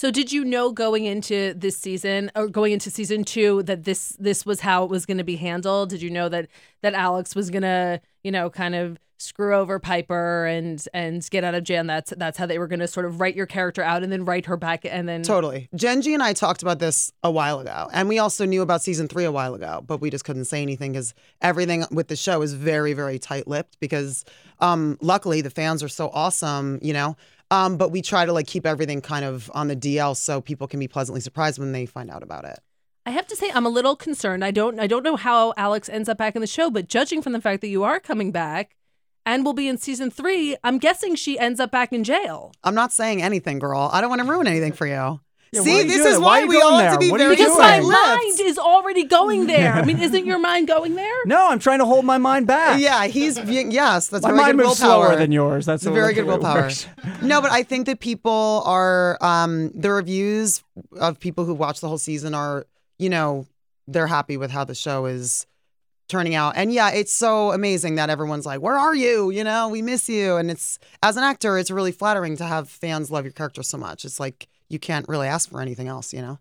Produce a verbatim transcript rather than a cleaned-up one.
So did you know going into this season or going into season two that this this was how it was going to be handled? Did you know that that Alex was going to, you know, kind of screw over Piper and and get out of jail? That's that's how they were going to sort of write your character out and then write her back. And then totally. Genji and I talked about this a while ago, and we also knew about season three a while ago, but we just couldn't say anything because everything with the show is very, very tight-lipped because um, luckily the fans are so awesome, you know. Um, but we try to like keep everything kind of on the D L so people can be pleasantly surprised when they find out about it. I have to say I'm a little concerned. I don't I don't know how Alex ends up back in the show, but judging from the fact that you are coming back and will be in season three, I'm guessing she ends up back in jail. I'm not saying anything, girl. I don't want to ruin anything for you. Yeah, See, you this doing? is why, why we all have to be very Because my mind is already going there. I mean, isn't your mind going there? No, I'm trying to hold my mind back. Yeah, he's, yes, that's my very mind good moves willpower. Slower than yours. That's a very good willpower. No, but I think that people are, um, the reviews of people who watch the whole season are, you know, they're happy with how the show is turning out. And yeah, it's so amazing that everyone's like, where are you? You know, we miss you. And it's, as an actor, it's really flattering to have fans love your character so much. It's like, you can't really ask for anything else, you know?